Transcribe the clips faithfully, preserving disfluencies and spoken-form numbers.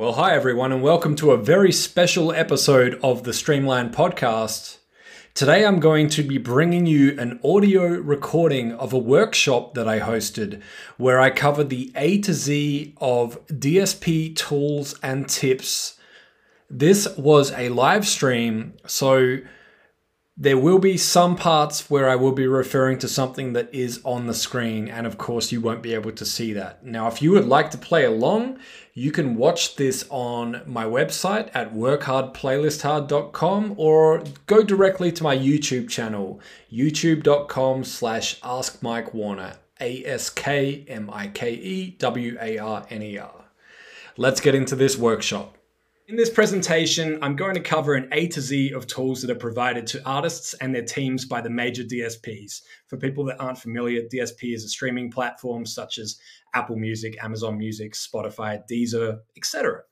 Well, hi everyone, and welcome to a very special episode of the Streamline Podcast. Today I'm going to be bringing you an audio recording of a workshop that I hosted where I covered the A to Z of D S P tools and tips. This was a live stream, so there will be some parts where I will be referring to something that is on the screen, and of course you won't be able to see that. Now, if you would like to play along, you can watch this on my website at work hard playlist hard dot com or go directly to my YouTube channel, youtube dot com slash ask mike warner, A S K M I K E W A R N E R. Let's get into this workshop. In this presentation, I'm going to cover an A to Z of tools that are provided to artists and their teams by the major D S Ps. For people that aren't familiar, D S P is a streaming platform such as Apple Music, Amazon Music, Spotify, Deezer, et cetera.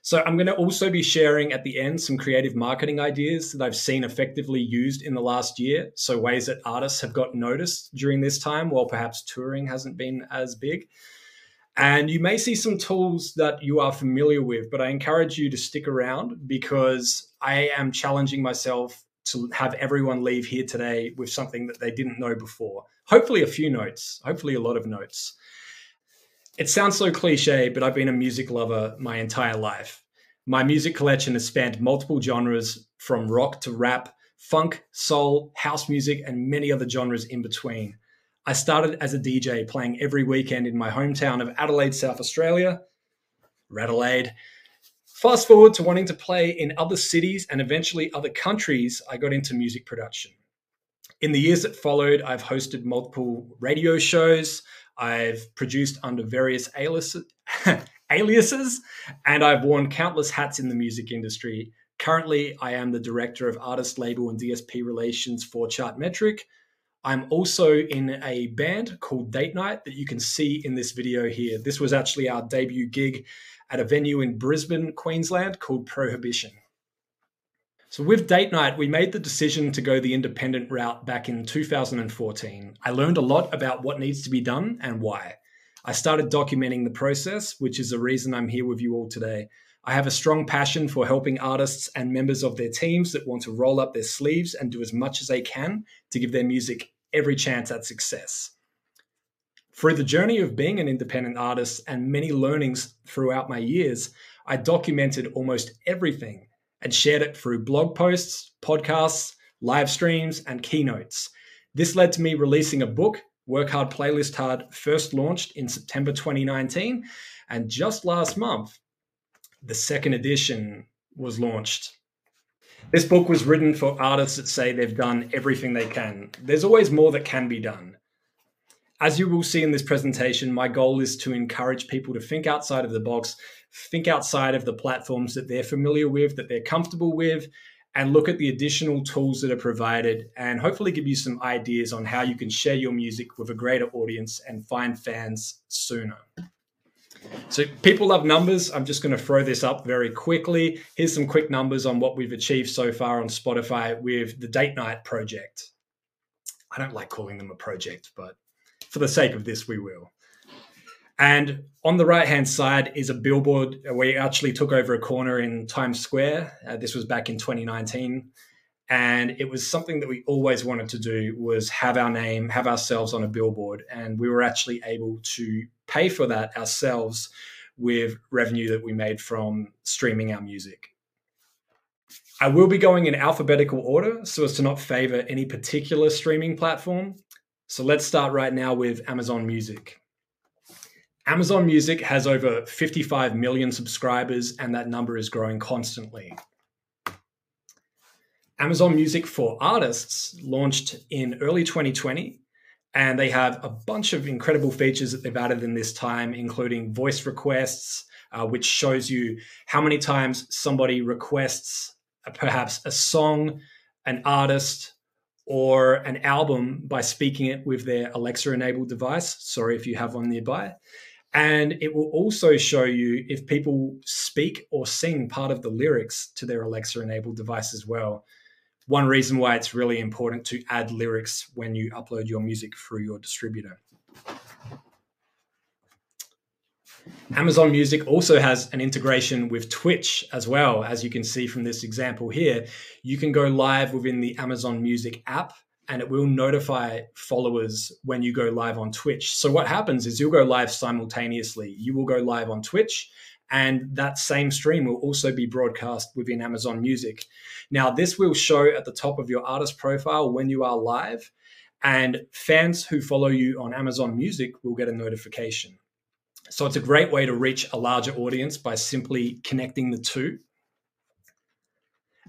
So I'm going to also be sharing at the end some creative marketing ideas that I've seen effectively used in the last year. So ways that artists have got noticed during this time while perhaps touring hasn't been as big. And you may see some tools that you are familiar with, but I encourage you to stick around because I am challenging myself to have everyone leave here today with something that they didn't know before. Hopefully a few notes, hopefully a lot of notes. It sounds so cliche, but I've been a music lover my entire life. My music collection has spanned multiple genres from rock to rap, funk, soul, house music, and many other genres in between. I started as a D J playing every weekend in my hometown of Adelaide, South Australia, Radelaide. Fast forward to wanting to play in other cities and eventually other countries, I got into music production. In the years that followed, I've hosted multiple radio shows, I've produced under various aliases, and I've worn countless hats in the music industry. Currently, I am the Director of Artist Label and D S P Relations for Chartmetric. I'm also in a band called Date Night that you can see in this video here. This was actually our debut gig at a venue in Brisbane, Queensland called Prohibition. So with Date Night, we made the decision to go the independent route back in two thousand fourteen. I learned a lot about what needs to be done and why. I started documenting the process, which is the reason I'm here with you all today. I have a strong passion for helping artists and members of their teams that want to roll up their sleeves and do as much as they can to give their music every chance at success. Through the journey of being an independent artist and many learnings throughout my years, I documented almost everything and shared it through blog posts, podcasts, live streams, and keynotes. This led to me releasing a book, Work Hard, Playlist Hard, first launched in September twenty nineteen, and just last month, the second edition was launched. This book was written for artists that say they've done everything they can. There's always more that can be done. As you will see in this presentation, my goal is to encourage people to think outside of the box, think outside of the platforms that they're familiar with, that they're comfortable with, and look at the additional tools that are provided and hopefully give you some ideas on how you can share your music with a greater audience and find fans sooner. So people love numbers. I'm just going to throw this up very quickly. Here's some quick numbers on what we've achieved so far on Spotify with the Date Night project. I don't like calling them a project, but for the sake of this, we will. And on the right-hand side is a billboard. We actually took over a corner in Times Square. Uh, this was back in twenty nineteen. And it was something that we always wanted to do, was have our name, have ourselves on a billboard. And we were actually able to pay for that ourselves with revenue that we made from streaming our music. I will be going in alphabetical order so as to not favor any particular streaming platform. So let's start right now with Amazon Music. Amazon Music has over fifty-five million subscribers, and that number is growing constantly. Amazon Music for Artists launched in early twenty twenty, and they have a bunch of incredible features that they've added in this time, including voice requests, uh, which shows you how many times somebody requests a, perhaps a song, an artist, or an album by speaking it with their Alexa-enabled device. Sorry if you have one nearby. And it will also show you if people speak or sing part of the lyrics to their Alexa-enabled device as well. One reason why it's really important to add lyrics when you upload your music through your distributor. Amazon Music also has an integration with Twitch as well. As you can see from this example here, you can go live within the Amazon Music app and it will notify followers when you go live on Twitch. So what happens is you'll go live simultaneously. You will go live on Twitch and that same stream will also be broadcast within Amazon Music. Now, this will show at the top of your artist profile when you are live, and fans who follow you on Amazon Music will get a notification. So it's a great way to reach a larger audience by simply connecting the two.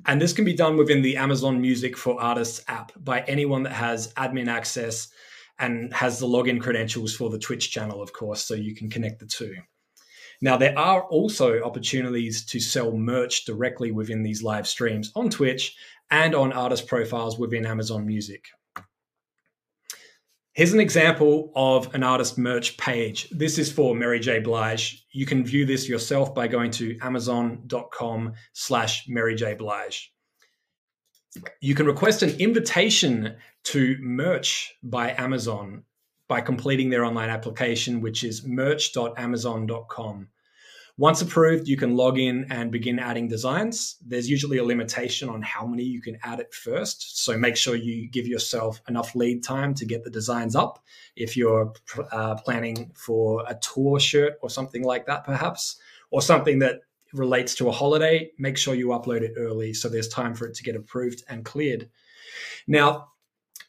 And this can be done within the Amazon Music for Artists app by anyone that has admin access and has the login credentials for the Twitch channel, of course, so you can connect the two. Now, there are also opportunities to sell merch directly within these live streams on Twitch and on artist profiles within Amazon Music. Here's an example of an artist merch page. This is for Mary J. Blige. You can view this yourself by going to amazon.com slash Mary J. Blige. You can request an invitation to merch by Amazon by completing their online application, which is merch dot amazon dot com. Once approved, you can log in and begin adding designs. There's usually a limitation on how many you can add at first, so make sure you give yourself enough lead time to get the designs up if you're uh, planning for a tour shirt or something like that, perhaps, or something that relates to a holiday. Make sure you upload it early so there's time for it to get approved and cleared. Now,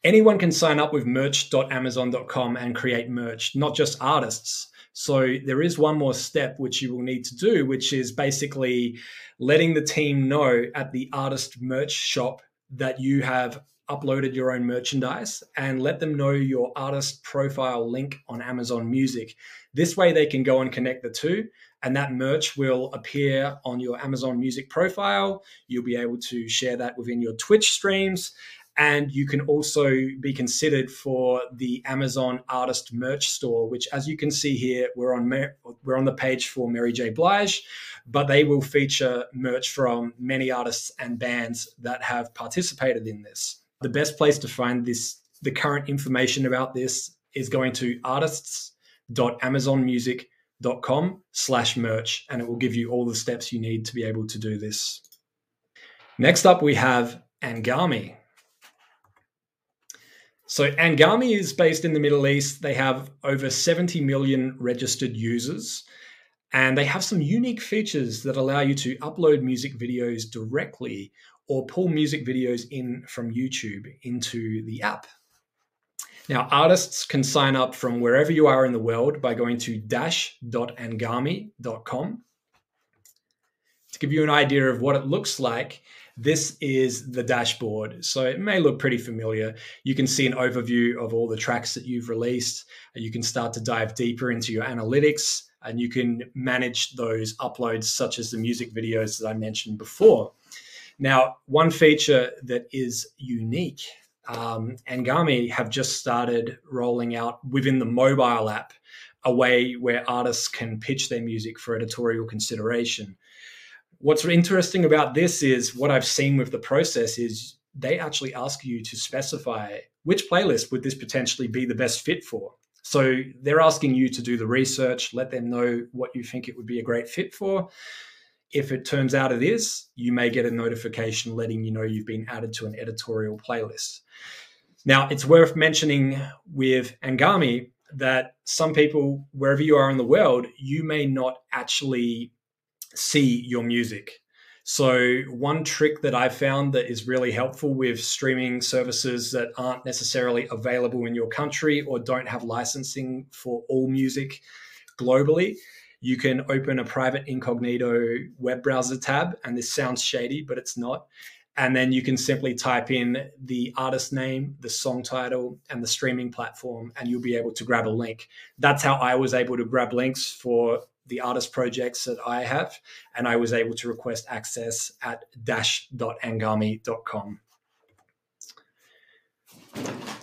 anyone can sign up with merch dot amazon dot com and create merch, not just artists. So there is one more step which you will need to do, which is basically letting the team know at the artist merch shop that you have uploaded your own merchandise, and let them know your artist profile link on Amazon Music. This way they can go and connect the two, and that merch will appear on your Amazon Music profile. You'll be able to share that within your Twitch streams. And you can also be considered for the Amazon Artist Merch Store, which, as you can see here, we're on we're on the page for Mary J. Blige, but they will feature merch from many artists and bands that have participated in this. The best place to find this, the current information about this, is going to artists.amazonmusic.com slash merch, and it will give you all the steps you need to be able to do this. Next up, we have Anghami. So Anghami is based in the Middle East. They have over seventy million registered users, and they have some unique features that allow you to upload music videos directly or pull music videos in from YouTube into the app. Now, artists can sign up from wherever you are in the world by going to dash dot anghami dot com. To give you an idea of what it looks like, this is the dashboard, so it may look pretty familiar. You can see an overview of all the tracks that you've released. You can start to dive deeper into your analytics, and you can manage those uploads, such as the music videos that I mentioned before. Now, one feature that is unique, um, Anghami have just started rolling out within the mobile app a way where artists can pitch their music for editorial consideration. What's interesting about this is what I've seen with the process is they actually ask you to specify which playlist would this potentially be the best fit for. So they're asking you to do the research, let them know what you think it would be a great fit for. If it turns out it is, you may get a notification letting you know you've been added to an editorial playlist. Now, it's worth mentioning with Anghami that some people, wherever you are in the world, you may not actually see your music. So one trick that I found that is really helpful with streaming services that aren't necessarily available in your country or don't have licensing for all music globally, you can open a private incognito web browser tab, and this sounds shady, but it's not. And then you can simply type in the artist name, the song title, and the streaming platform, and you'll be able to grab a link. That's how I was able to grab links for the artist projects that I have, and I was able to request access at dash dot anghami dot com.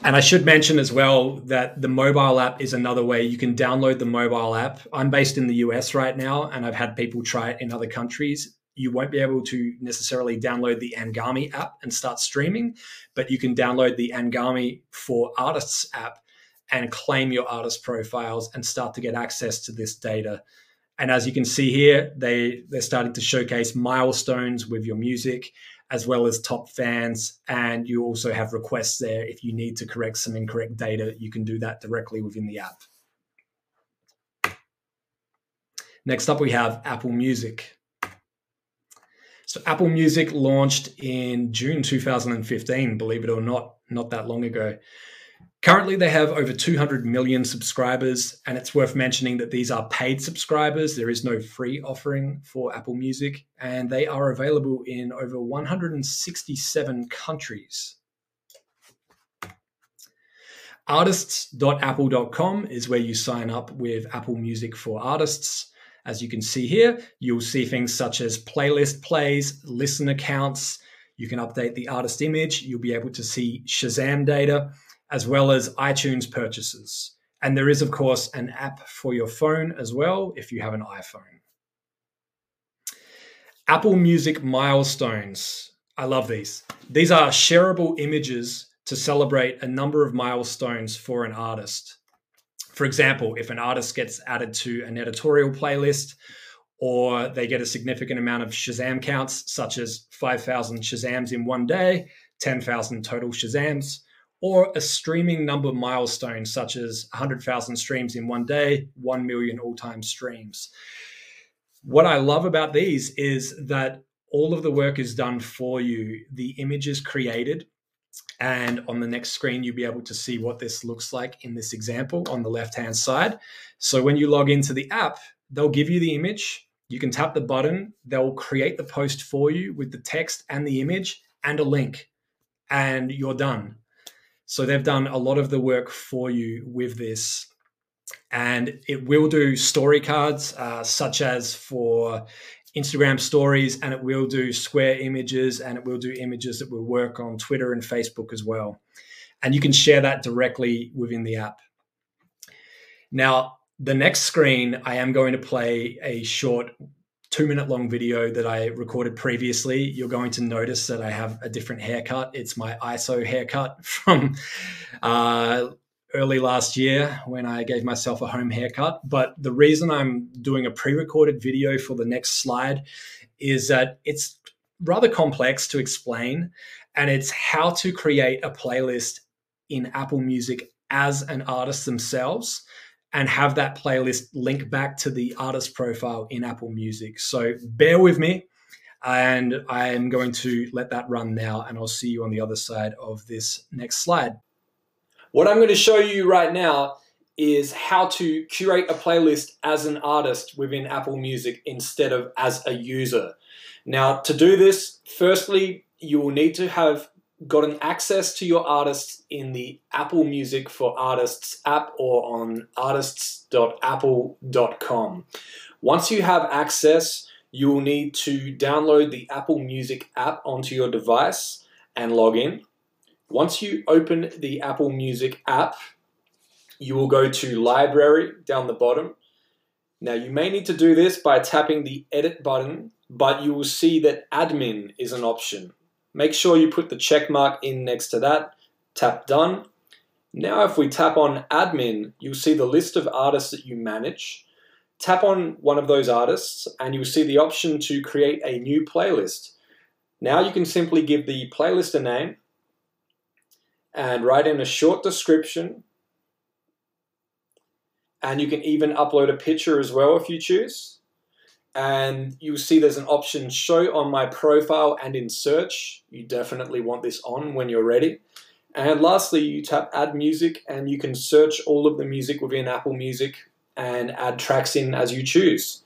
And I should mention as well that the mobile app is another way. You can download the mobile app. I'm based in the U S right now, and I've had people try it in other countries. You won't be able to necessarily download the Anghami app and start streaming, but you can download the Anghami for Artists app and claim your artist profiles and start to get access to this data. And as you can see here, they, they're starting to showcase milestones with your music, as well as top fans. And you also have requests there. If you need to correct some incorrect data, you can do that directly within the app. Next up, we have Apple Music. So Apple Music launched in June two thousand fifteen, believe it or not, not that long ago. Currently, they have over two hundred million subscribers, and it's worth mentioning that these are paid subscribers. There is no free offering for Apple Music, and they are available in over one hundred sixty-seven countries. artists dot apple dot com is where you sign up with Apple Music for Artists. As you can see here, you'll see things such as playlist plays, listener counts. You can update the artist image. You'll be able to see Shazam data, as well as iTunes purchases. And there is, of course, an app for your phone as well, if you have an iPhone. Apple Music milestones. I love these. These are shareable images to celebrate a number of milestones for an artist. For example, if an artist gets added to an editorial playlist, or they get a significant amount of Shazam counts, such as five thousand Shazams in one day, ten thousand total Shazams, or a streaming number milestone, such as one hundred thousand streams in one day, one million all-time streams. What I love about these is that all of the work is done for you. The image is created, and on the next screen, you'll be able to see what this looks like in this example on the left-hand side. So when you log into the app, they'll give you the image. You can tap the button. They'll create the post for you with the text and the image and a link, and you're done. So they've done a lot of the work for you with this. And it will do story cards, uh, such as for Instagram stories, and it will do square images, and it will do images that will work on Twitter and Facebook as well. And you can share that directly within the app. Now, the next screen, I am going to play a short two minute long video that I recorded previously. You're going to notice that I have a different haircut. It's my I S O haircut from uh, early last year when I gave myself a home haircut. But the reason I'm doing a pre-recorded video for the next slide is that it's rather complex to explain, and it's how to create a playlist in Apple Music as an artist themselves, and have that playlist link back to the artist profile in Apple Music. So bear with me, and I am going to let that run now, and I'll see you on the other side of this next slide. What I'm going to show you right now is how to curate a playlist as an artist within Apple Music instead of as a user. Now, to do this, firstly, you will need to have gotten access to your artists in the Apple Music for Artists app or on artists dot apple dot com. Once you have access, you will need to download the Apple Music app onto your device and log in. Once you open the Apple Music app, you will go to Library down the bottom. Now, you may need to do this by tapping the Edit button, but you will see that Admin is an option. Make sure you put the check mark in next to that, tap Done. Now if we tap on Admin, you'll see the list of artists that you manage. Tap on one of those artists and you'll see the option to create a new playlist. Now you can simply give the playlist a name and write in a short description, and you can even upload a picture as well if you choose. And you'll see there's an option, show on my profile and in search. You definitely want this on when you're ready. And lastly, you tap add music, and you can search all of the music within Apple Music and add tracks in as you choose.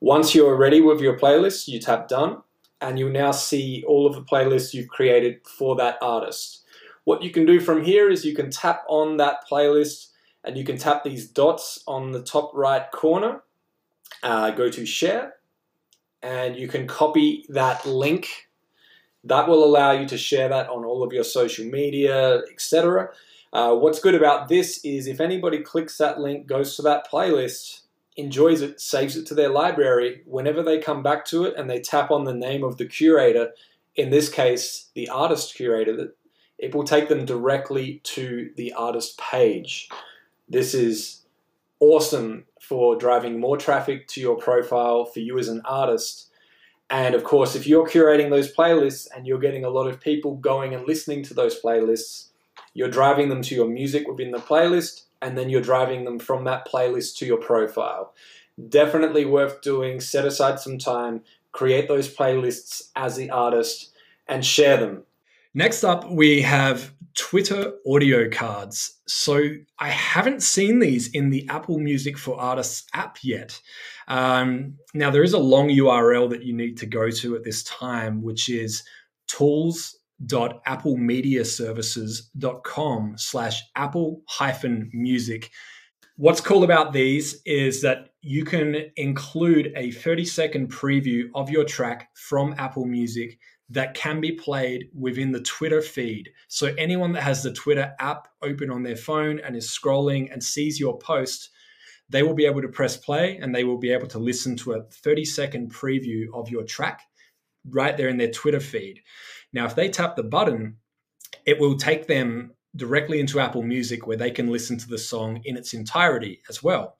Once you're ready with your playlist, you tap done, and you'll now see all of the playlists you've created for that artist. What you can do from here is you can tap on that playlist, and you can tap these dots on the top right corner. Uh, go to share, and you can copy that link. That will allow you to share that on all of your social media, et cetera. Uh, what's good about this is if anybody clicks that link, goes to that playlist, enjoys it, saves it to their library, whenever they come back to it and they tap on the name of the curator, in this case, the artist curator, it will take them directly to the artist page. This is awesome for driving more traffic to your profile for you as an artist. And of course, if you're curating those playlists and you're getting a lot of people going and listening to those playlists, you're driving them to your music within the playlist, and then you're driving them from that playlist to your profile. Definitely worth doing. Set aside some time, create those playlists as the artist, and share them. Next up, we have Twitter audio cards. So I haven't seen these in the Apple Music for Artists app yet. Um, now, there is a long U R L that you need to go to at this time, which is tools.applemediaservices.com slash apple hyphen music. What's cool about these is that you can include a thirty second preview of your track from Apple Music that can be played within the Twitter feed. So anyone that has the Twitter app open on their phone and is scrolling and sees your post, they will be able to press play and they will be able to listen to a thirty second preview of your track right there in their Twitter feed. Now, if they tap the button, it will take them directly into Apple Music where they can listen to the song in its entirety as well.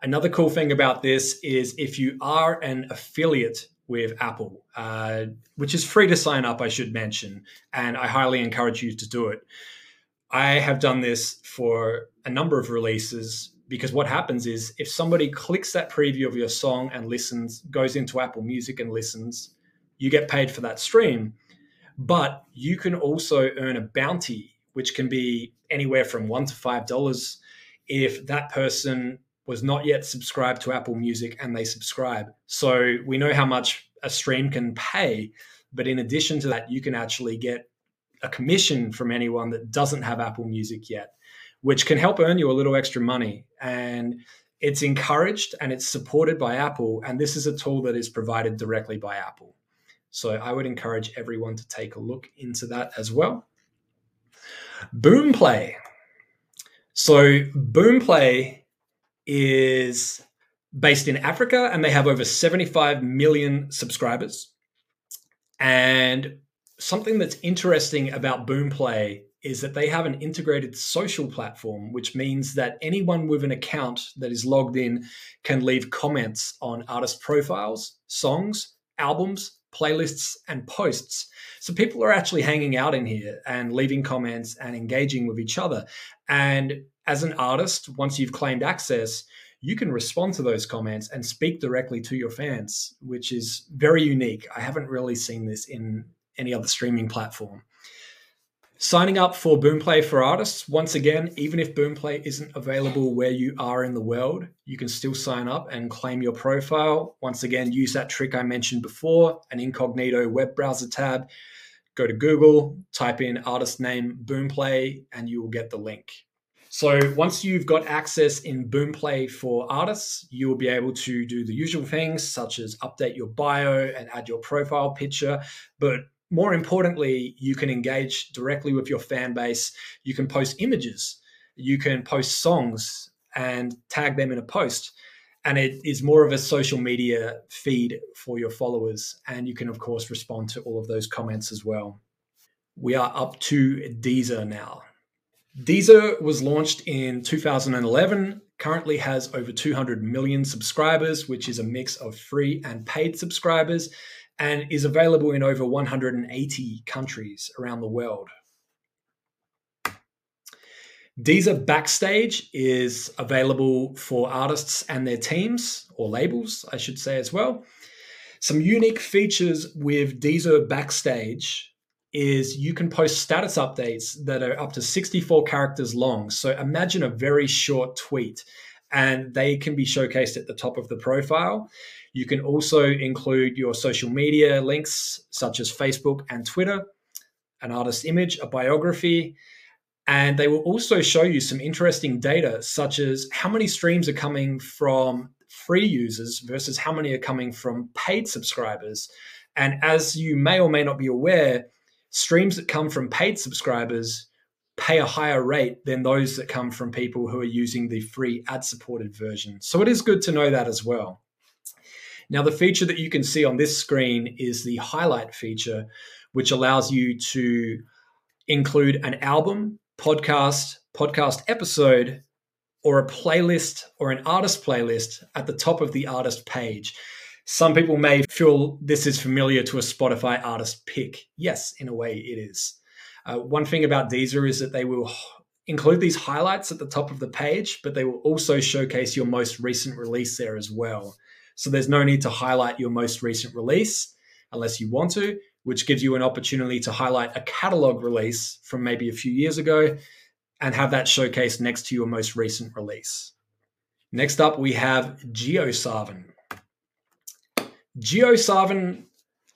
Another cool thing about this is if you are an affiliate with Apple, uh, which is free to sign up, I should mention, and I highly encourage you to do it. I have done this for a number of releases because what happens is if somebody clicks that preview of your song and listens, goes into Apple Music and listens, you get paid for that stream. But you can also earn a bounty, which can be anywhere from one dollar to five dollars if that person was not yet subscribed to Apple Music and they subscribe. So we know how much a stream can pay, but in addition to that, you can actually get a commission from anyone that doesn't have Apple Music yet, which can help earn you a little extra money. And it's encouraged and it's supported by Apple. And this is a tool that is provided directly by Apple. So I would encourage everyone to take a look into that as well. Boomplay. So Boomplay is based in Africa and they have over seventy-five million subscribers. And something that's interesting about Boomplay is that they have an integrated social platform, which means that anyone with an account that is logged in can leave comments on artist profiles, songs, albums, playlists, and posts. So people are actually hanging out in here and leaving comments and engaging with each other. And as an artist, once you've claimed access, you can respond to those comments and speak directly to your fans, which is very unique. I haven't really seen this in any other streaming platform. Signing up for Boomplay for Artists, once again, even if Boomplay isn't available where you are in the world, you can still sign up and claim your profile. Once again, use that trick I mentioned before, an incognito web browser tab. Go to Google, type in artist name Boomplay, and you will get the link. So once you've got access in Boomplay for Artists, you will be able to do the usual things such as update your bio and add your profile picture. But more importantly, you can engage directly with your fan base. You can post images, you can post songs and tag them in a post. And it is more of a social media feed for your followers. And you can, of course, respond to all of those comments as well. We are up to Deezer now. Deezer was launched in two thousand eleven, currently has over two hundred million subscribers, which is a mix of free and paid subscribers, and is available in over one hundred eighty countries around the world. Deezer Backstage is available for artists and their teams, or labels, I should say as well. Some unique features with Deezer Backstage is you can post status updates that are up to sixty-four characters long. So imagine a very short tweet and they can be showcased at the top of the profile. You can also include your social media links such as Facebook and Twitter, an artist image, a biography, and they will also show you some interesting data such as how many streams are coming from free users versus how many are coming from paid subscribers. And as you may or may not be aware, streams that come from paid subscribers pay a higher rate than those that come from people who are using the free ad-supported version. So it is good to know that as well. Now, the feature that you can see on this screen is the highlight feature, which allows you to include an album, podcast, podcast episode, or a playlist or an artist playlist at the top of the artist page. Some people may feel this is familiar to a Spotify artist pick. Yes, in a way it is. Uh, one thing about Deezer is that they will include these highlights at the top of the page, but they will also showcase your most recent release there as well. So there's no need to highlight your most recent release unless you want to, which gives you an opportunity to highlight a catalog release from maybe a few years ago and have that showcased next to your most recent release. Next up, we have JioSaavn. JioSaavn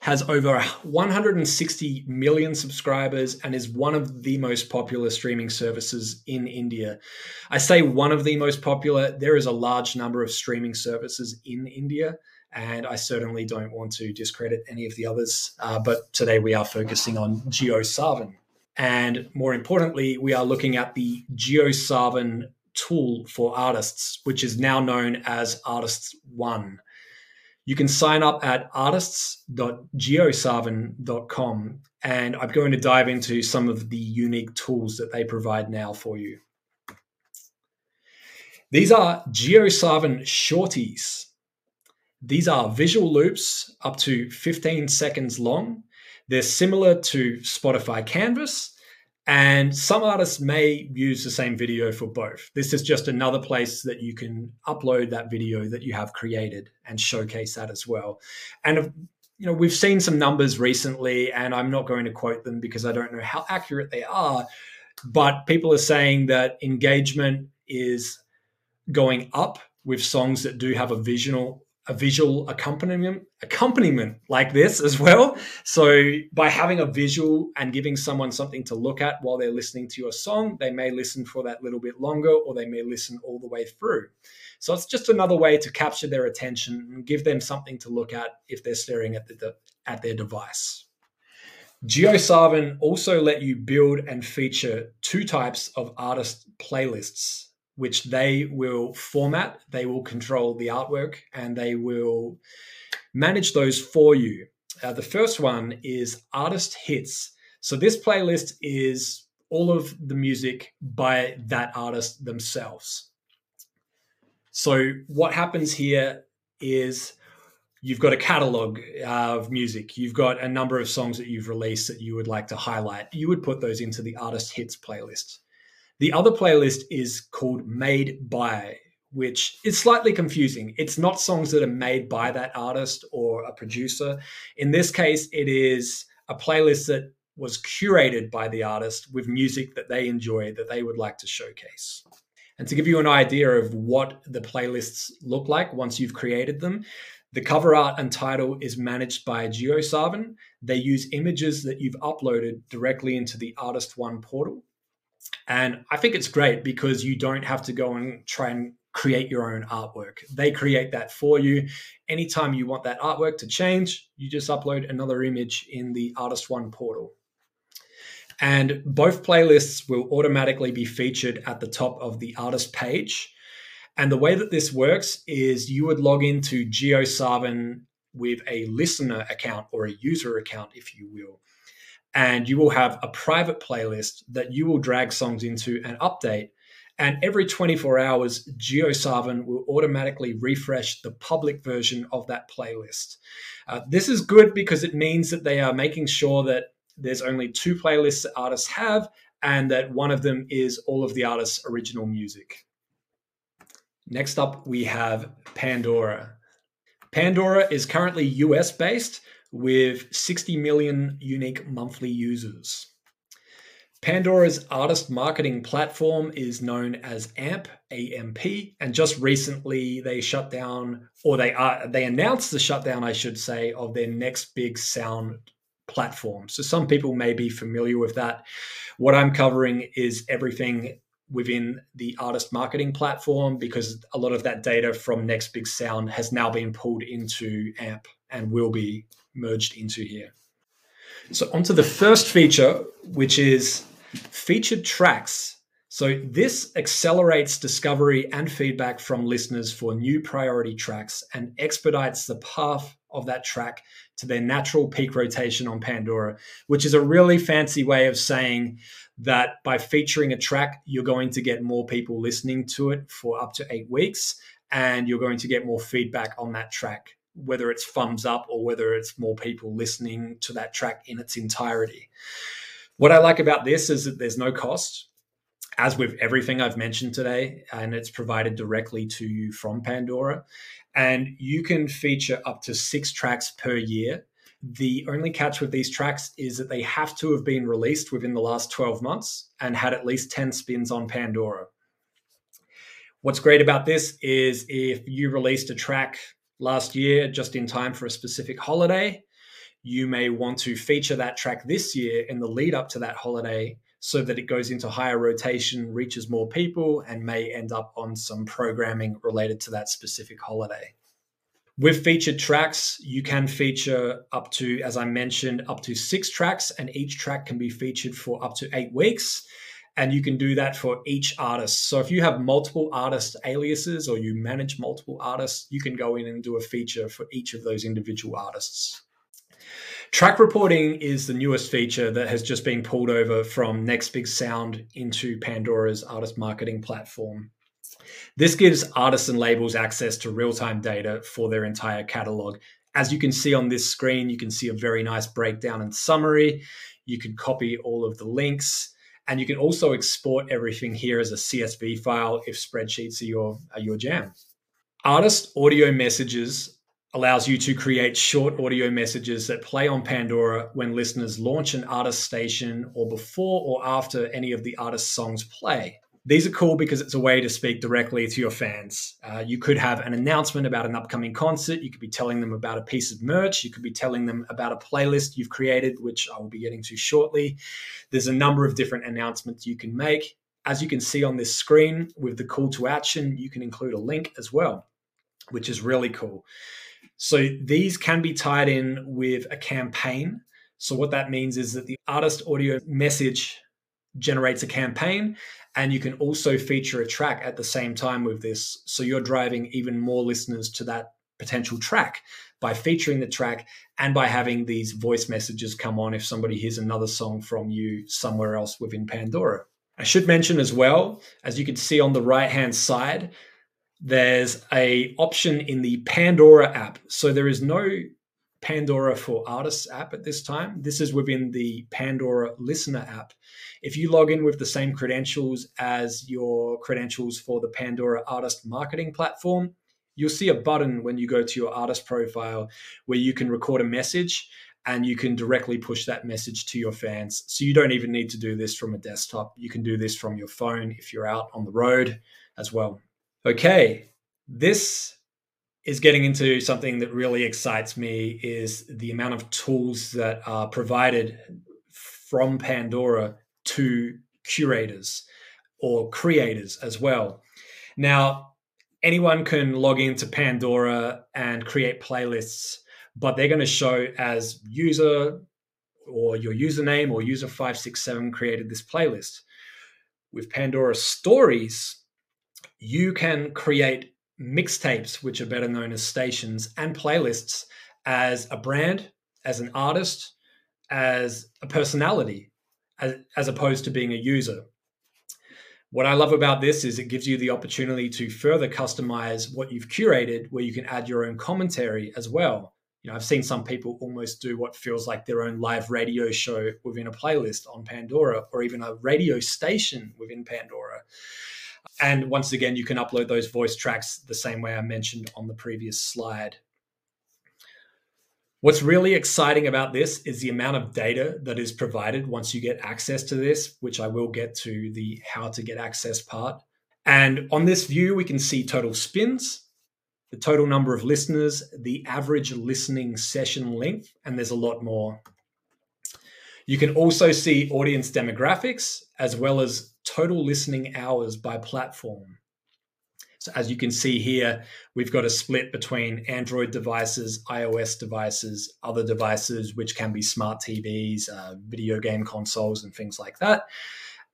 has over one hundred sixty million subscribers and is one of the most popular streaming services in India. I say one of the most popular. There is a large number of streaming services in India, and I certainly don't want to discredit any of the others. Uh, but today we are focusing on JioSaavn. And more importantly, we are looking at the JioSaavn tool for artists, which is now known as Artists One. You can sign up at artists dot jio saavn dot com, and I'm going to dive into some of the unique tools that they provide now for you. These are JioSaavn shorties. These are visual loops up to fifteen seconds long. They're similar to Spotify Canvas, and some artists may use the same video for both. This is just another place that you can upload that video that you have created and showcase that as well. And, you know, we've seen some numbers recently, and I'm not going to quote them because I don't know how accurate they are, but people are saying that engagement is going up with songs that do have a visual a visual accompaniment, accompaniment like this as well. So by having a visual and giving someone something to look at while they're listening to your song, they may listen for that little bit longer, or they may listen all the way through. So it's just another way to capture their attention and give them something to look at if they're staring at, the, at their device. JioSaavn also let you build and feature two types of artist playlists, which they will format, they will control the artwork, and they will manage those for you. Uh, the first one is Artist Hits. So this playlist is all of the music by that artist themselves. So what happens here is you've got a catalog of music. You've got a number of songs that you've released that you would like to highlight. You would put those into the Artist Hits playlist. The other playlist is called Made By, which is slightly confusing. It's not songs that are made by that artist or a producer. In this case, it is a playlist that was curated by the artist with music that they enjoy that they would like to showcase. And to give you an idea of what the playlists look like once you've created them, the cover art and title is managed by JioSaavn. They use images that you've uploaded directly into the Artist One portal. And I think it's great because you don't have to go and try and create your own artwork. They create that for you. Anytime you want that artwork to change, you just upload another image in the Artist One portal. And both playlists will automatically be featured at the top of the artist page. And the way that this works is you would log into JioSaavn with a listener account or a user account, if you will. And you will have a private playlist that you will drag songs into and update. And every twenty-four hours, JioSaavn will automatically refresh the public version of that playlist. Uh, this is good because it means that they are making sure that there's only two playlists that artists have and that one of them is all of the artist's original music. Next up, we have Pandora. Pandora is currently U S-based, with sixty million unique monthly users. Pandora's artist marketing platform is known as A M P, A M P, and just recently they shut down, or they are, they announced the shutdown, I should say, of their Next Big Sound platform. So some people may be familiar with that. What I'm covering is everything within the artist marketing platform, because a lot of that data from Next Big Sound has now been pulled into A M P and will be merged into here. So onto the first feature, which is featured tracks. So this accelerates discovery and feedback from listeners for new priority tracks and expedites the path of that track to their natural peak rotation on Pandora, which is a really fancy way of saying that by featuring a track, you're going to get more people listening to it for up to eight weeks, and you're going to get more feedback on that track, whether it's thumbs up or whether it's more people listening to that track in its entirety. What I like about this is that there's no cost. As with everything I've mentioned today, and it's provided directly to you from Pandora, and you can feature up to six tracks per year. The only catch with these tracks is that they have to have been released within the last twelve months and had at least ten spins on Pandora. What's great about this is if you released a track last year just in time for a specific holiday, you may want to feature that track this year in the lead up to that holiday, so that it goes into higher rotation, reaches more people, and may end up on some programming related to that specific holiday. With featured tracks, you can feature up to, as I mentioned, up to six tracks, and each track can be featured for up to eight weeks. And you can do that for each artist. So if you have multiple artist aliases or you manage multiple artists, you can go in and do a feature for each of those individual artists. Track reporting is the newest feature that has just been pulled over from Next Big Sound into Pandora's artist marketing platform. This gives artists and labels access to real-time data for their entire catalog. As you can see on this screen, you can see a very nice breakdown and summary. You can copy all of the links, and you can also export everything here as a C S V file if spreadsheets are your, are your jam. Artist audio messages allows you to create short audio messages that play on Pandora when listeners launch an artist station or before or after any of the artist's songs play. These are cool because it's a way to speak directly to your fans. Uh, you could have an announcement about an upcoming concert. You could be telling them about a piece of merch. You could be telling them about a playlist you've created, which I will be getting to shortly. There's a number of different announcements you can make. As you can see on this screen, with the call to action, you can include a link as well, which is really cool. So these can be tied in with a campaign. So what that means is that the artist audio message generates a campaign, and you can also feature a track at the same time with this. So you're driving even more listeners to that potential track by featuring the track and by having these voice messages come on if somebody hears another song from you somewhere else within Pandora. I should mention as well, as you can see on the right-hand side, there's a option in the Pandora app. So there is no Pandora for Artists app at this time. This is within the Pandora Listener app. If you log in with the same credentials as your credentials for the Pandora Artist Marketing Platform, you'll see a button when you go to your artist profile where you can record a message and you can directly push that message to your fans. So you don't even need to do this from a desktop. You can do this from your phone if you're out on the road as well. Okay, this is getting into something that really excites me, is the amount of tools that are provided from Pandora to curators or creators as well. Now, anyone can log into Pandora and create playlists, but they're going to show as user or your username or user five six seven created this playlist. With Pandora Stories, you can create mixtapes, which are better known as stations, and playlists as a brand, as an artist, as a personality, as, as opposed to being a user. What I love about this is it gives you the opportunity to further customize what you've curated, where you can add your own commentary as well. You know, I've seen some people almost do what feels like their own live radio show within a playlist on Pandora, or even a radio station within Pandora. And once again, you can upload those voice tracks the same way I mentioned on the previous slide. What's really exciting about this is the amount of data that is provided once you get access to this, which I will get to the how to get access part. And on this view, we can see total spins, the total number of listeners, the average listening session length, and there's a lot more. You can also see audience demographics as well as total listening hours by platform. So as you can see here, we've got a split between Android devices, iOS devices, other devices, which can be smart T Vs, uh, video game consoles, and things like that.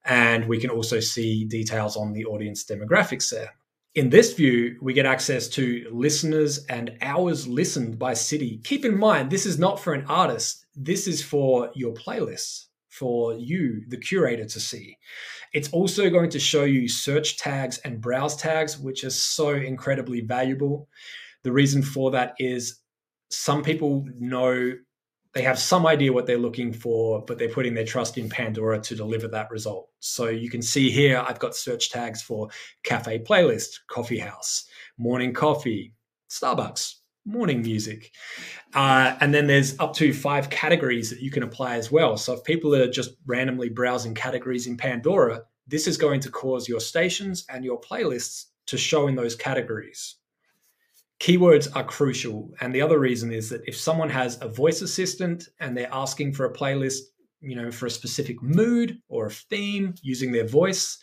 And we can also see details on the audience demographics there. In this view, we get access to listeners and hours listened by city. Keep in mind, this is not for an artist. This is for your playlists, for you, the curator, to see. It's also going to show you search tags and browse tags, which are so incredibly valuable. The reason for that is some people know they have some idea what they're looking for, but they're putting their trust in Pandora to deliver that result. So you can see here, I've got search tags for cafe playlist, coffee house, morning coffee, Starbucks, morning music. Uh, and then there's up to five categories that you can apply as well. So if people are just randomly browsing categories in Pandora, this is going to cause your stations and your playlists to show in those categories. Keywords are crucial. And the other reason is that if someone has a voice assistant and they're asking for a playlist, you know, for a specific mood or a theme using their voice,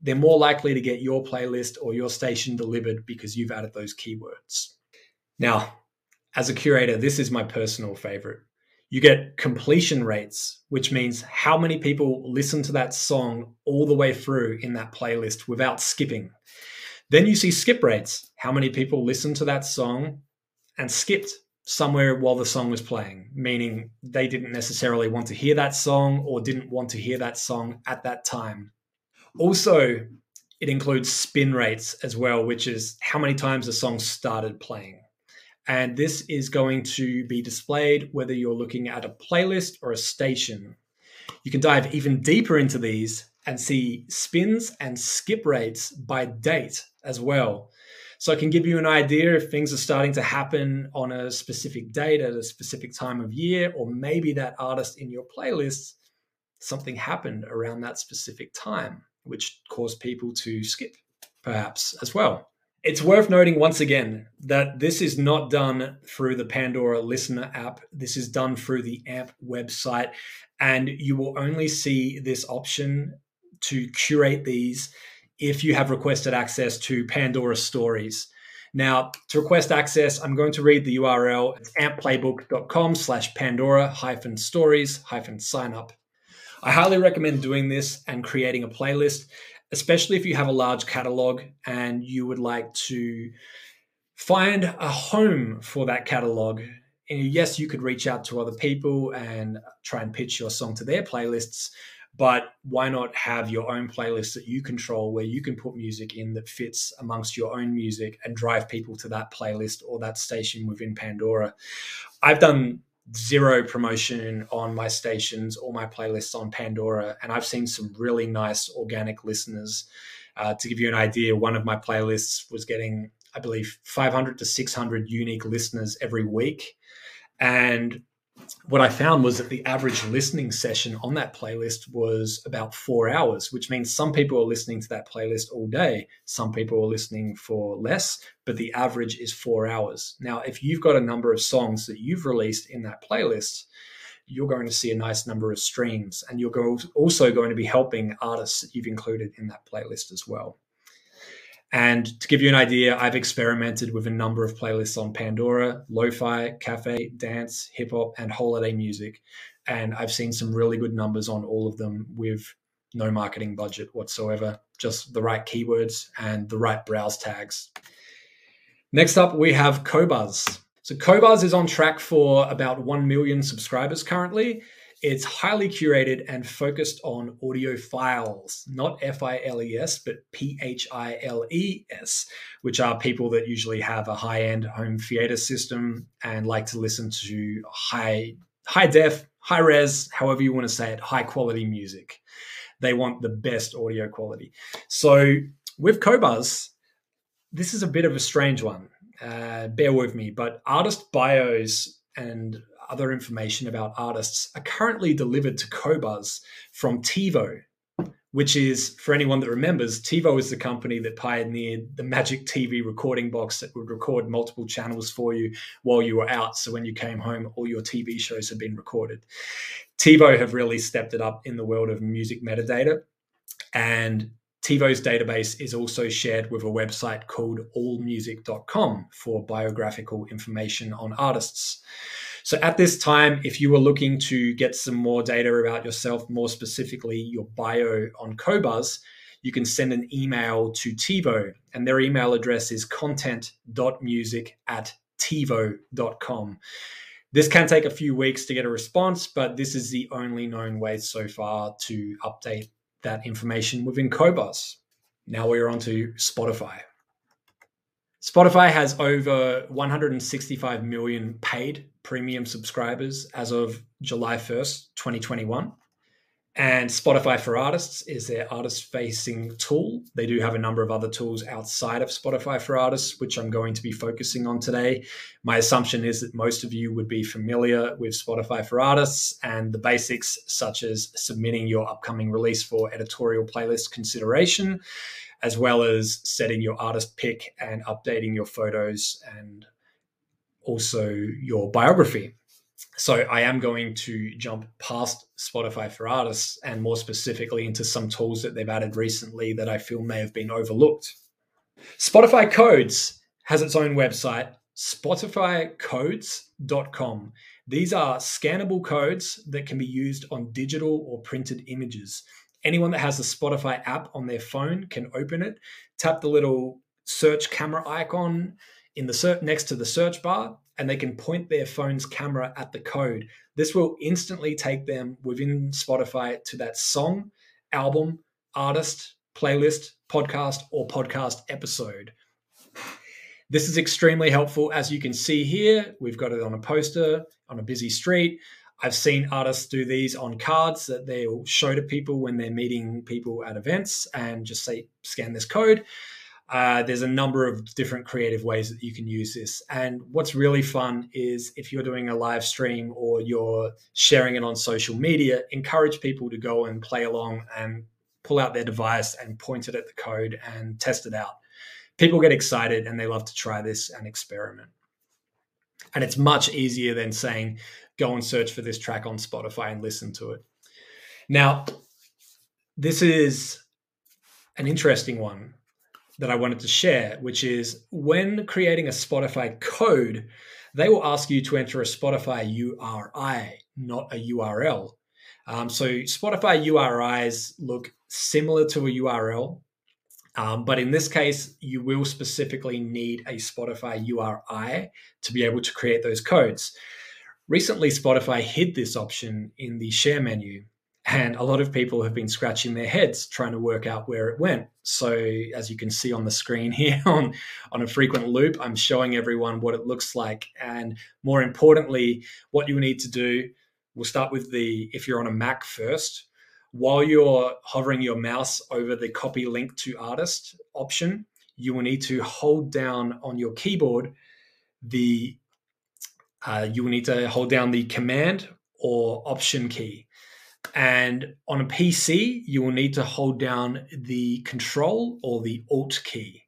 they're more likely to get your playlist or your station delivered because you've added those keywords. Now, as a curator, this is my personal favorite. You get completion rates, which means how many people listen to that song all the way through in that playlist without skipping. Then you see skip rates, how many people listened to that song and skipped somewhere while the song was playing, meaning they didn't necessarily want to hear that song or didn't want to hear that song at that time. Also, it includes spin rates as well, which is how many times the song started playing. And this is going to be displayed whether you're looking at a playlist or a station. You can dive even deeper into these and see spins and skip rates by date as well. So I can give you an idea if things are starting to happen on a specific date at a specific time of year, or maybe that artist in your playlist, something happened around that specific time, which caused people to skip perhaps as well. It's worth noting once again that this is not done through the Pandora Listener app. This is done through the A M P website, and you will only see this option to curate these if you have requested access to Pandora Stories. Now, to request access, I'm going to read the U R L. It's ampplaybook.com slash Pandora hyphen stories hyphen sign up. I highly recommend doing this and creating a playlist, especially if you have a large catalog and you would like to find a home for that catalog. And yes, you could reach out to other people and try and pitch your song to their playlists, but why not have your own playlist that you control where you can put music in that fits amongst your own music and drive people to that playlist or that station within Pandora? I've done zero promotion on my stations or my playlists on Pandora, and I've seen some really nice organic listeners. Uh, to give you an idea, one of my playlists was getting, I believe, five hundred to six hundred unique listeners every week. And what I found was that the average listening session on that playlist was about four hours, which means some people are listening to that playlist all day. Some people are listening for less, but the average is four hours. Now, if you've got a number of songs that you've released in that playlist, you're going to see a nice number of streams, and you're also going to be helping artists that you've included in that playlist as well. And to give you an idea, I've experimented with a number of playlists on Pandora: lo-fi, cafe, dance, hip-hop, and holiday music. And I've seen some really good numbers on all of them with no marketing budget whatsoever, just the right keywords and the right browse tags. Next up, we have Qobuz. So Qobuz is on track for about one million subscribers currently. It's highly curated and focused on audio files, not F I L E S, but P H I L E S, which are people that usually have a high-end home theater system and like to listen to high, high def, high res, however you want to say it, high quality music. They want the best audio quality. So with Qobuz, this is a bit of a strange one. Uh, bear with me, but artist bios and other information about artists are currently delivered to Qobuz from TiVo, which is, for anyone that remembers, TiVo is the company that pioneered the magic T V recording box that would record multiple channels for you while you were out. So when you came home, all your T V shows had been recorded. TiVo have really stepped it up in the world of music metadata, and TiVo's database is also shared with a website called all music dot com for biographical information on artists. So at this time, if you were looking to get some more data about yourself, more specifically your bio on Qobuz, you can send an email to TiVo, and their email address is content dot music at tivo dot com. This can take a few weeks to get a response, but this is the only known way so far to update that information within Qobuz. Now we're on to Spotify. Spotify has over one hundred sixty-five million paid premium subscribers as of July first, twenty twenty-one. And Spotify for Artists is their artist-facing tool. They do have a number of other tools outside of Spotify for Artists, which I'm going to be focusing on today. My assumption is that most of you would be familiar with Spotify for Artists and the basics, such as submitting your upcoming release for editorial playlist consideration, as well as setting your artist pick and updating your photos and also your biography. So I am going to jump past Spotify for Artists and more specifically into some tools that they've added recently that I feel may have been overlooked. Spotify Codes has its own website, spotify codes dot com. These are scannable codes that can be used on digital or printed images. Anyone that has the Spotify app on their phone can open it, tap the little search camera icon in the search, next to the search bar, and they can point their phone's camera at the code. This will instantly take them within Spotify to that song, album, artist, playlist, podcast, or podcast episode. This is extremely helpful. As you can see here, we've got it on a poster, on a busy street. I've seen artists do these on cards that they'll show to people when they're meeting people at events and just say, scan this code. Uh, there's a number of different creative ways that you can use this. And what's really fun is if you're doing a live stream or you're sharing it on social media, encourage people to go and play along and pull out their device and point it at the code and test it out. People get excited and they love to try this and experiment. And it's much easier than saying, go and search for this track on Spotify and listen to it. Now, this is an interesting one that I wanted to share, which is when creating a Spotify code, they will ask you to enter a Spotify U R I, not a U R L. Um, so Spotify U R Is look similar to a U R L, um, but in this case, you will specifically need a Spotify U R I to be able to create those codes. Recently, Spotify hid this option in the share menu, and a lot of people have been scratching their heads trying to work out where it went. So as you can see on the screen here on, on a frequent loop, I'm showing everyone what it looks like. And more importantly, what you need to do, we'll start with the, if you're on a Mac first, while you're hovering your mouse over the copy link to artist option, you will need to hold down on your keyboard the, uh, you will need to hold down the command or option key. And on a P C, you will need to hold down the control or the alt key.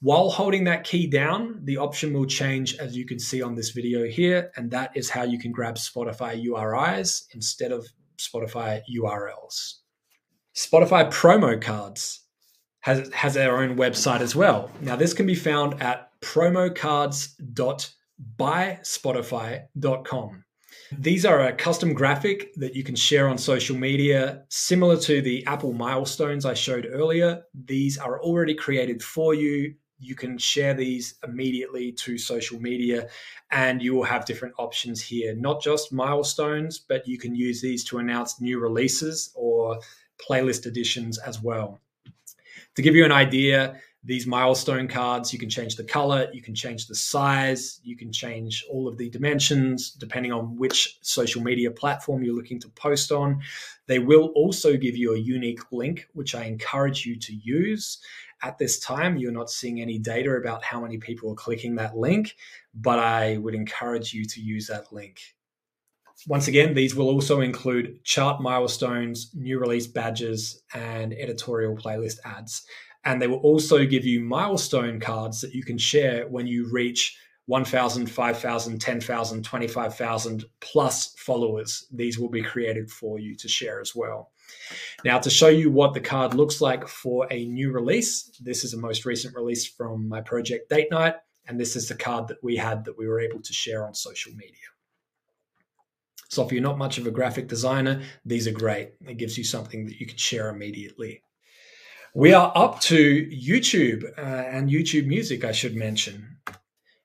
While holding that key down, the option will change, as you can see on this video here, and that is how you can grab Spotify U R Is instead of Spotify U R Ls. Spotify promo cards has, has their own website as well. Now, this can be found at promo cards dot buy spotify dot com. These are a custom graphic that you can share on social media, similar to the Apple milestones I showed earlier. These are already created for you. You can share these immediately to social media, and you will have different options here, not just milestones, but you can use these to announce new releases or playlist additions as well. To give you an idea, these milestone cards, you can change the color, you can change the size, you can change all of the dimensions, depending on which social media platform you're looking to post on. They will also give you a unique link, which I encourage you to use. At this time, you're not seeing any data about how many people are clicking that link, but I would encourage you to use that link. Once again, these will also include chart milestones, new release badges, and editorial playlist ads. And they will also give you milestone cards that you can share when you reach one thousand, five thousand, ten thousand, twenty-five thousand plus followers. These will be created for you to share as well. Now, to show you what the card looks like for a new release, this is a most recent release from my project Date Night, and this is the card that we had that we were able to share on social media. So if you're not much of a graphic designer, these are great. It gives you something that you can share immediately. We are up to YouTube uh, and YouTube Music, I should mention.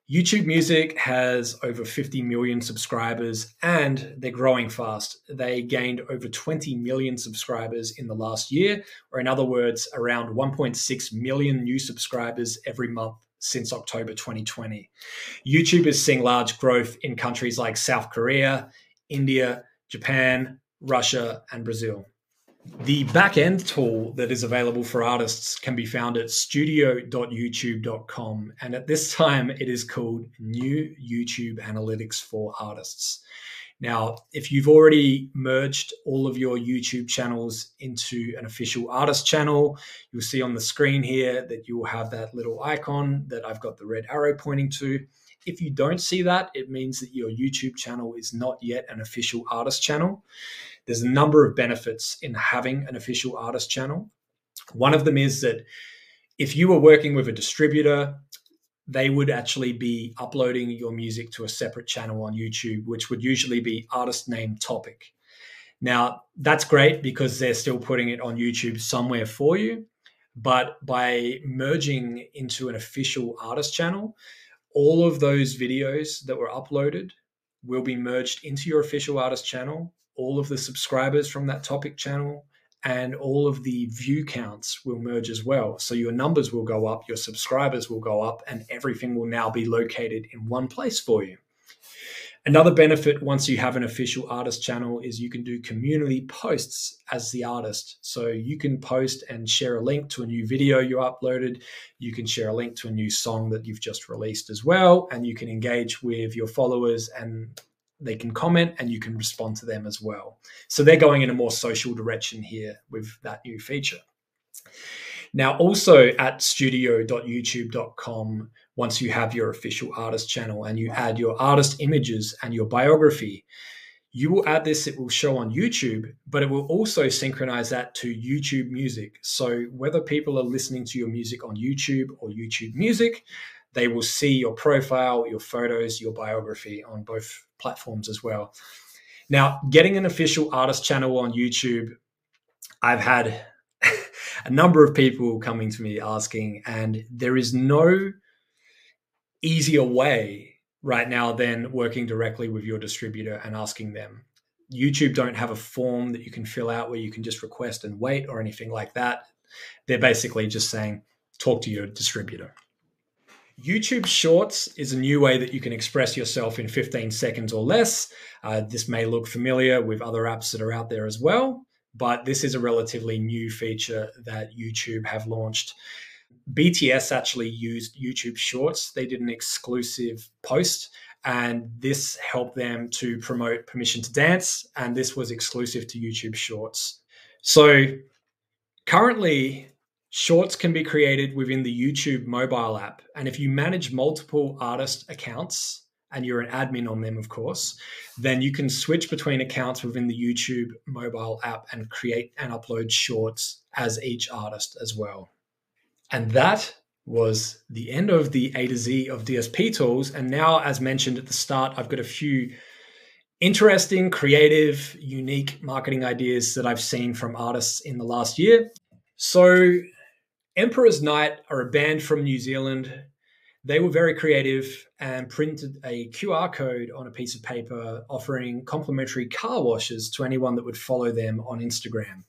YouTube Music has over fifty million subscribers, and they're growing fast. They gained over twenty million subscribers in the last year, or in other words, around one point six million new subscribers every month since October twenty twenty. YouTube is seeing large growth in countries like South Korea, India, Japan, Russia, and Brazil. The backend tool that is available for artists can be found at studio dot youtube dot com, and at this time it is called New YouTube Analytics for Artists. Now, if you've already merged all of your YouTube channels into an official artist channel, you'll see on the screen here that you will have that little icon that I've got the red arrow pointing to. If you don't see that, it means that your YouTube channel is not yet an official artist channel. There's a number of benefits in having an official artist channel. One of them is that if you were working with a distributor, they would actually be uploading your music to a separate channel on YouTube, which would usually be artist name topic. Now, that's great because they're still putting it on YouTube somewhere for you, but by merging into an official artist channel, all of those videos that were uploaded will be merged into your official artist channel. All of the subscribers from that topic channel and all of the view counts will merge as well. So your numbers will go up, your subscribers will go up, and everything will now be located in one place for you. Another benefit once you have an official artist channel is you can do community posts as the artist. So you can post and share a link to a new video you uploaded. You can share a link to a new song that you've just released as well, and you can engage with your followers and they can comment and you can respond to them as well. So they're going in a more social direction here with that new feature. Now, also at studio dot youtube dot com, once you have your official artist channel and you add your artist images and your biography, you will add this, it will show on YouTube, but it will also synchronize that to YouTube Music. So whether people are listening to your music on YouTube or YouTube Music, they will see your profile, your photos, your biography on both platforms as well. Now, getting an official artist channel on YouTube, I've had a number of people coming to me asking, and there is no easier way right now than working directly with your distributor and asking them. YouTube don't have a form that you can fill out where you can just request and wait or anything like that. They're basically just saying, talk to your distributor. YouTube Shorts is a new way that you can express yourself in fifteen seconds or less. Uh, this may look familiar with other apps that are out there as well, but this is a relatively new feature that YouTube have launched. B T S actually used YouTube Shorts. They did an exclusive post, and this helped them to promote Permission to Dance, and this was exclusive to YouTube Shorts. So currently, Shorts can be created within the YouTube mobile app. And if you manage multiple artist accounts, and you're an admin on them, of course, then you can switch between accounts within the YouTube mobile app and create and upload shorts as each artist as well. And that was the end of the A to Z of D S P tools. And now, as mentioned at the start, I've got a few interesting, creative, unique marketing ideas that I've seen from artists in the last year. So Emperor's Night are a band from New Zealand. They were very creative and printed a Q R code on a piece of paper offering complimentary car washes to anyone that would follow them on Instagram.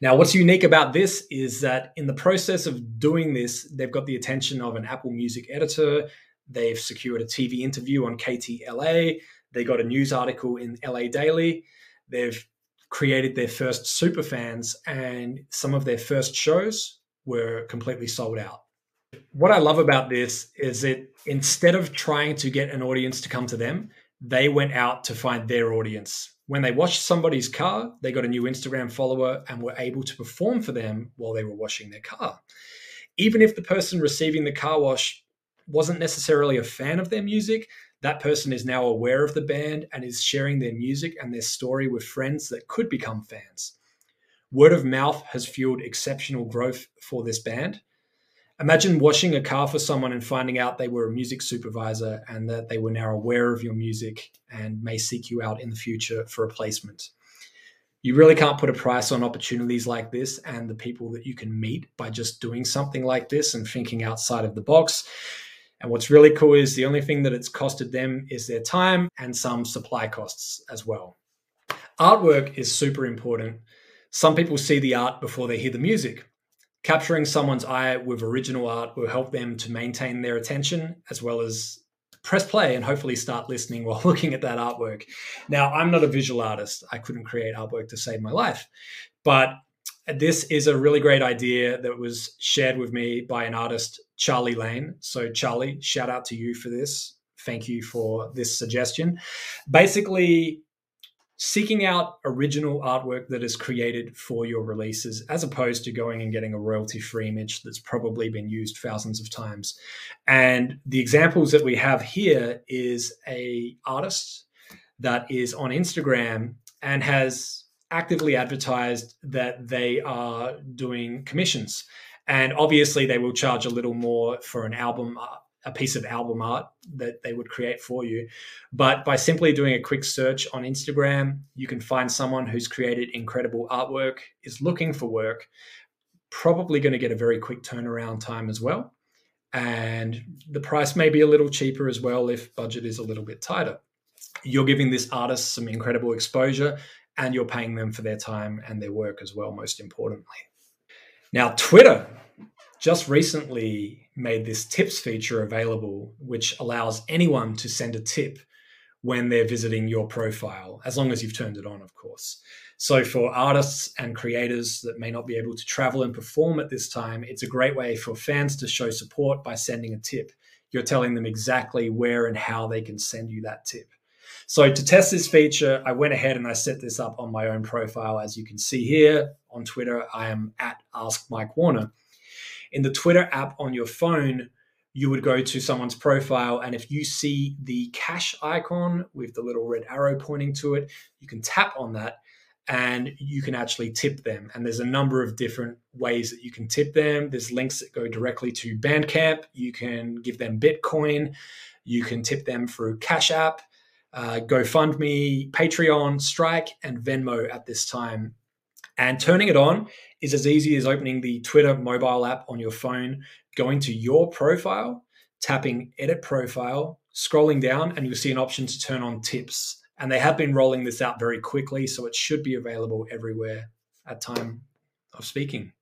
Now, what's unique about this is that in the process of doing this, they've got the attention of an Apple Music editor. They've secured a T V interview on K T L A. They got a news article in L A Daily. They've created their first superfans, and some of their first shows were completely sold out. What I love about this is that instead of trying to get an audience to come to them, they went out to find their audience. When they washed somebody's car, they got a new Instagram follower and were able to perform for them while they were washing their car. Even if the person receiving the car wash wasn't necessarily a fan of their music, that person is now aware of the band and is sharing their music and their story with friends that could become fans. Word of mouth has fueled exceptional growth for this band. Imagine washing a car for someone and finding out they were a music supervisor and that they were now aware of your music and may seek you out in the future for a placement. You really can't put a price on opportunities like this and the people that you can meet by just doing something like this and thinking outside of the box. And what's really cool is the only thing that it's costed them is their time and some supply costs as well. Artwork is super important. Some people see the art before they hear the music. Capturing someone's eye with original art will help them to maintain their attention, as well as press play and hopefully start listening while looking at that artwork. Now, I'm not a visual artist. I couldn't create artwork to save my life. But this is a really great idea that was shared with me by an artist, Charlie Lane. So Charlie, shout out to you for this. Thank you for this suggestion. Basically, seeking out original artwork that is created for your releases, as opposed to going and getting a royalty-free image that's probably been used thousands of times. And the examples that we have here is a artist that is on Instagram and has actively advertised that they are doing commissions. And obviously they will charge a little more for an album art. a piece of album art that they would create for you. But by simply doing a quick search on Instagram, you can find someone who's created incredible artwork, is looking for work, probably going to get a very quick turnaround time as well. And the price may be a little cheaper as well if budget is a little bit tighter. You're giving this artist some incredible exposure and you're paying them for their time and their work as well, most importantly. Now, Twitter just recently made this tips feature available, which allows anyone to send a tip when they're visiting your profile, as long as you've turned it on, of course. So for artists and creators that may not be able to travel and perform at this time, it's a great way for fans to show support by sending a tip. You're telling them exactly where and how they can send you that tip. So to test this feature, I went ahead and I set this up on my own profile. As you can see here on Twitter, I am at Ask Mike Warner. In the Twitter app on your phone, you would go to someone's profile, and if you see the cash icon with the little red arrow pointing to it, you can tap on that and you can actually tip them. And there's a number of different ways that you can tip them. There's links that go directly to Bandcamp. You can give them Bitcoin. You can tip them through Cash App, uh, GoFundMe, Patreon, Strike, and Venmo at this time. And turning it on is as easy as opening the Twitter mobile app on your phone, going to your profile, tapping Edit Profile, scrolling down, and you'll see an option to turn on tips. And they have been rolling this out very quickly, so it should be available everywhere at time of speaking.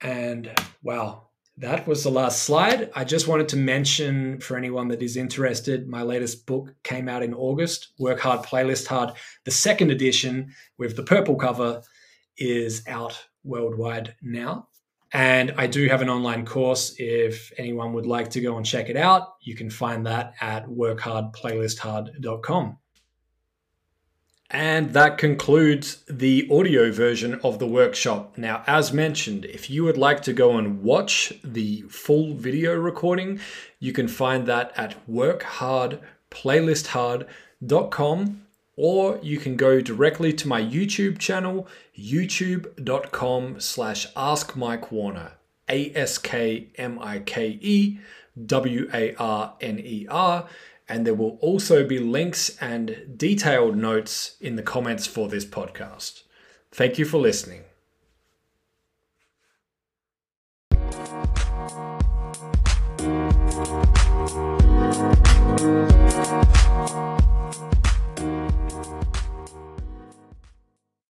And wow, that was the last slide. I just wanted to mention, for anyone that is interested, my latest book came out in August, Work Hard, Playlist Hard. The second edition with the purple cover is out worldwide now. And I do have an online course if anyone would like to go and check it out. You can find that at work hard playlist hard dot com. And that concludes the audio version of the workshop. Now, as mentioned, if you would like to go and watch the full video recording, you can find that at work hard playlist hard dot com, or you can go directly to my YouTube channel, youtube dot com slash ask mike warner, A S K M I K E W A R N E R. And there will also be links and detailed notes in the comments for this podcast. Thank you for listening.